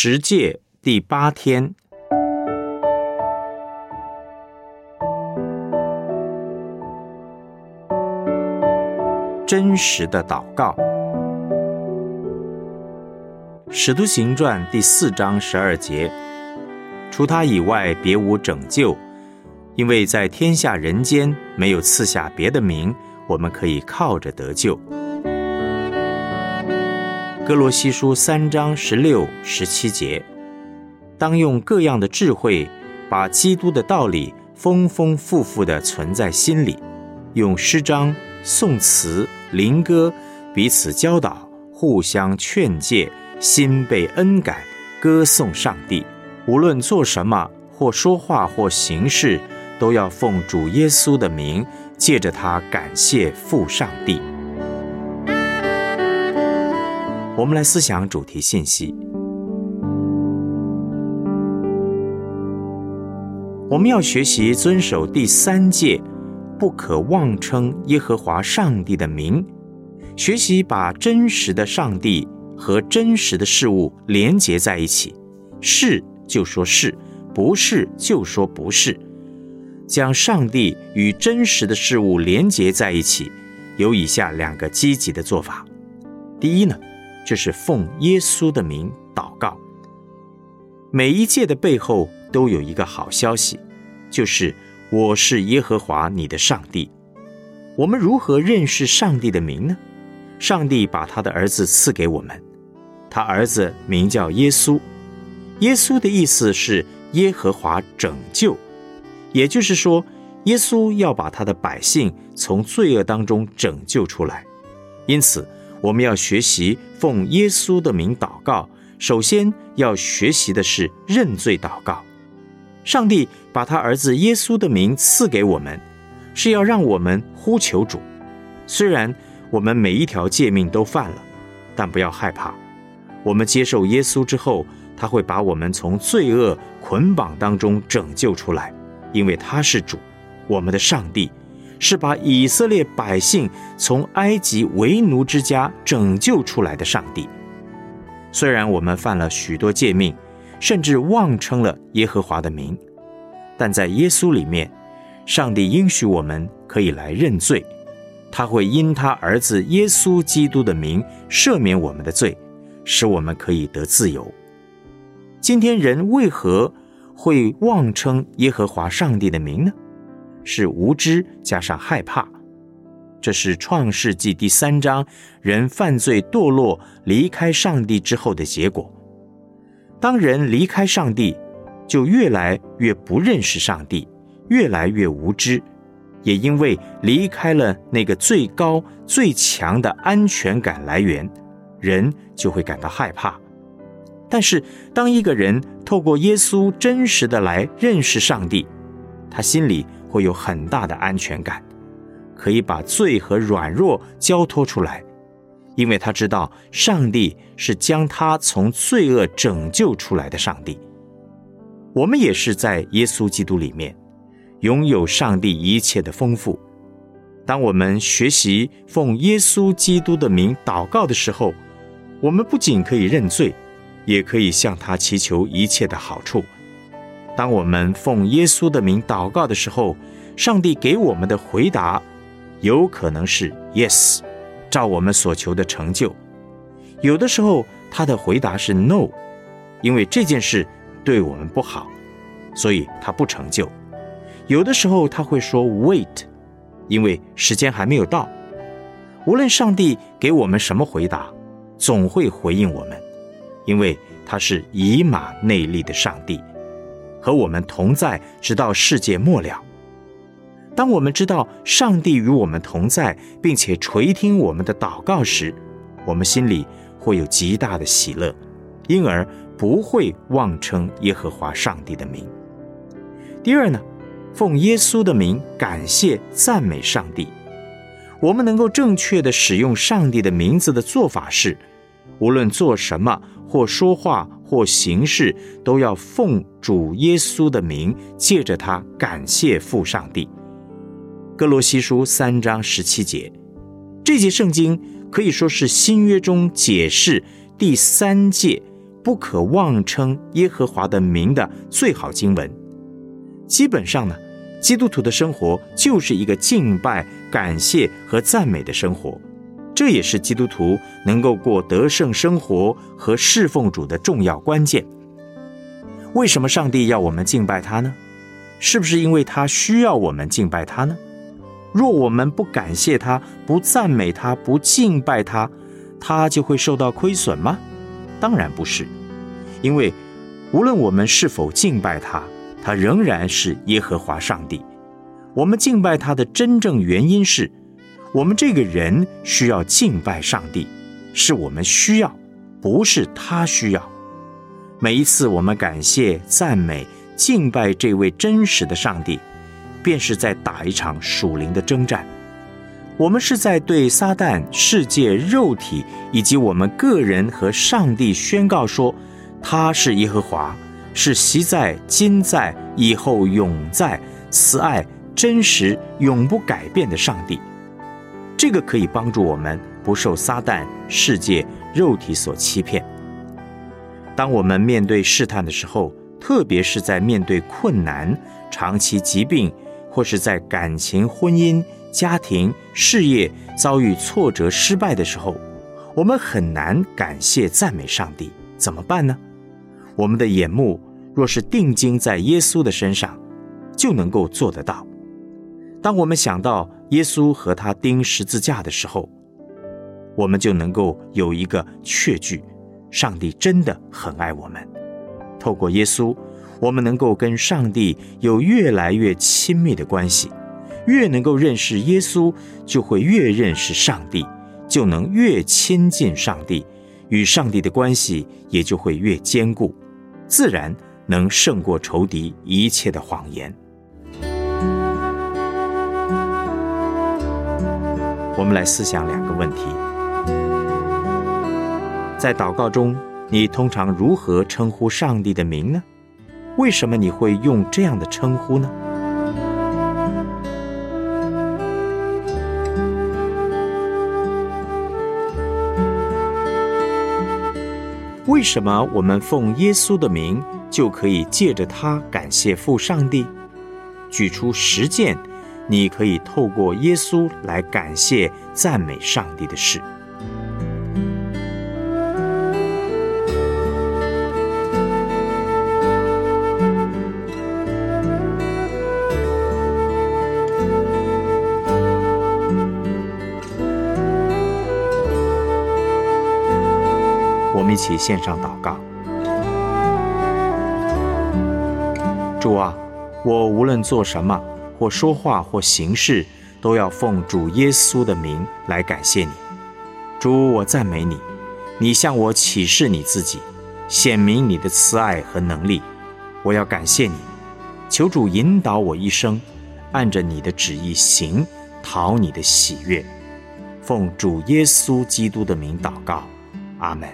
十戒第八天，真实的祷告。使徒行传第4章12节，除他以外别无拯救，因为在天下人间没有赐下别的名，我们可以靠着得救。哥罗西书3章16、17节，当用各样的智慧，把基督的道理丰丰富富地存在心里，用诗章、颂词、灵歌彼此教导，互相劝诫，心被恩感，歌颂上帝。无论做什么，或说话，或行事，都要奉主耶稣的名，借着他感谢父上帝。我们来思想主题信息。我们要学习遵守第3戒，不可妄称耶和华上帝的名，学习把真实的上帝和真实的事物连结在一起，是就说是，不是就说不是，将上帝与真实的事物连结在一起，有以下2个积极的做法。第一呢，就是奉耶稣的名祷告。每一戒的背后都有一个好消息，就是我是耶和华你的上帝。我们如何认识上帝的名呢？上帝把他的儿子赐给我们，他儿子名叫耶稣。耶稣的意思是耶和华拯救，也就是说，耶稣要把他的百姓从罪恶当中拯救出来。因此，我们要学习奉耶稣的名祷告，首先要学习的是认罪祷告。上帝把他儿子耶稣的名赐给我们，是要让我们呼求主。虽然我们每一条诫命都犯了，但不要害怕，我们接受耶稣之后，他会把我们从罪恶捆绑当中拯救出来，因为他是主，我们的上帝，是把以色列百姓从埃及为奴之家拯救出来的上帝。虽然我们犯了许多诫命，甚至妄称了耶和华的名，但在耶稣里面，上帝应许我们可以来认罪，他会因他儿子耶稣基督的名赦免我们的罪，使我们可以得自由。今天人为何会妄称耶和华上帝的名呢？是无知加上害怕。这是创世纪第3章人犯罪堕落离开上帝之后的结果。当人离开上帝，就越来越不认识上帝，越来越无知，也因为离开了那个最高最强的安全感来源，人就会感到害怕。但是当一个人透过耶稣真实的来认识上帝，他心里会有很大的安全感，可以把罪和软弱交托出来，因为他知道上帝是将他从罪恶拯救出来的上帝。我们也是在耶稣基督里面拥有上帝一切的丰富。当我们学习奉耶稣基督的名祷告的时候，我们不仅可以认罪，也可以向他祈求一切的好处。当我们奉耶稣的名祷告的时候，上帝给我们的回答有可能是 yes， 照我们所求的成就。有的时候他的回答是 no， 因为这件事对我们不好，所以他不成就。有的时候他会说 wait， 因为时间还没有到。无论上帝给我们什么回答，总会回应我们，因为他是以马内利的上帝，和我们同在直到世界末了。当我们知道上帝与我们同在，并且垂听我们的祷告时，我们心里会有极大的喜乐，因而不会妄称耶和华上帝的名。第二呢，奉耶稣的名感谢赞美上帝。我们能够正确的使用上帝的名字的做法是，无论做什么，或说话，或行事，都要奉主耶稣的名，借着他感谢父上帝。哥罗西书3章17节，这节圣经可以说是新约中解释第3戒不可妄称耶和华的名的最好经文。基本上呢，基督徒的生活就是一个敬拜、感谢和赞美的生活，这也是基督徒能够过得胜生活和侍奉主的重要关键。为什么上帝要我们敬拜他呢？是不是因为他需要我们敬拜他呢？若我们不感谢他、不赞美他、不敬拜他，他就会受到亏损吗？当然不是，因为无论我们是否敬拜他，他仍然是耶和华上帝。我们敬拜他的真正原因是，我们这个人需要敬拜上帝，是我们需要，不是他需要。每一次我们感谢、赞美、敬拜这位真实的上帝，便是在打一场属灵的征战。我们是在对撒旦、世界、肉体以及我们个人和上帝宣告说，他是耶和华，是昔在、今在、以后永在、慈爱、真实、永不改变的上帝。这个可以帮助我们不受撒旦、世界、肉体所欺骗。当我们面对试探的时候，特别是在面对困难、长期疾病，或是在感情、婚姻、家庭、事业遭遇挫折、失败的时候，我们很难感谢赞美上帝，怎么办呢？我们的眼目若是定睛在耶稣的身上，就能够做得到。当我们想到耶稣和他钉十字架的时候，我们就能够有一个确据，上帝真的很爱我们。透过耶稣，我们能够跟上帝有越来越亲密的关系，越能够认识耶稣，就会越认识上帝，就能越亲近上帝，与上帝的关系也就会越坚固，自然能胜过仇敌一切的谎言。我们来思想两个问题。在祷告中，你通常如何称呼上帝的名呢？为什么你会用这样的称呼呢？为什么我们奉耶稣的名就可以借着他感谢父上帝？举出十件你可以透过耶稣来感谢赞美上帝的事。我们一起献上祷告。主啊，我无论做什么，或说话或行事，都要奉主耶稣的名来感谢你。主，我赞美你，你向我启示你自己，显明你的慈爱和能力。我要感谢你，求主引导我一生，按着你的旨意行，讨你的喜悦。奉主耶稣基督的名祷告，阿们。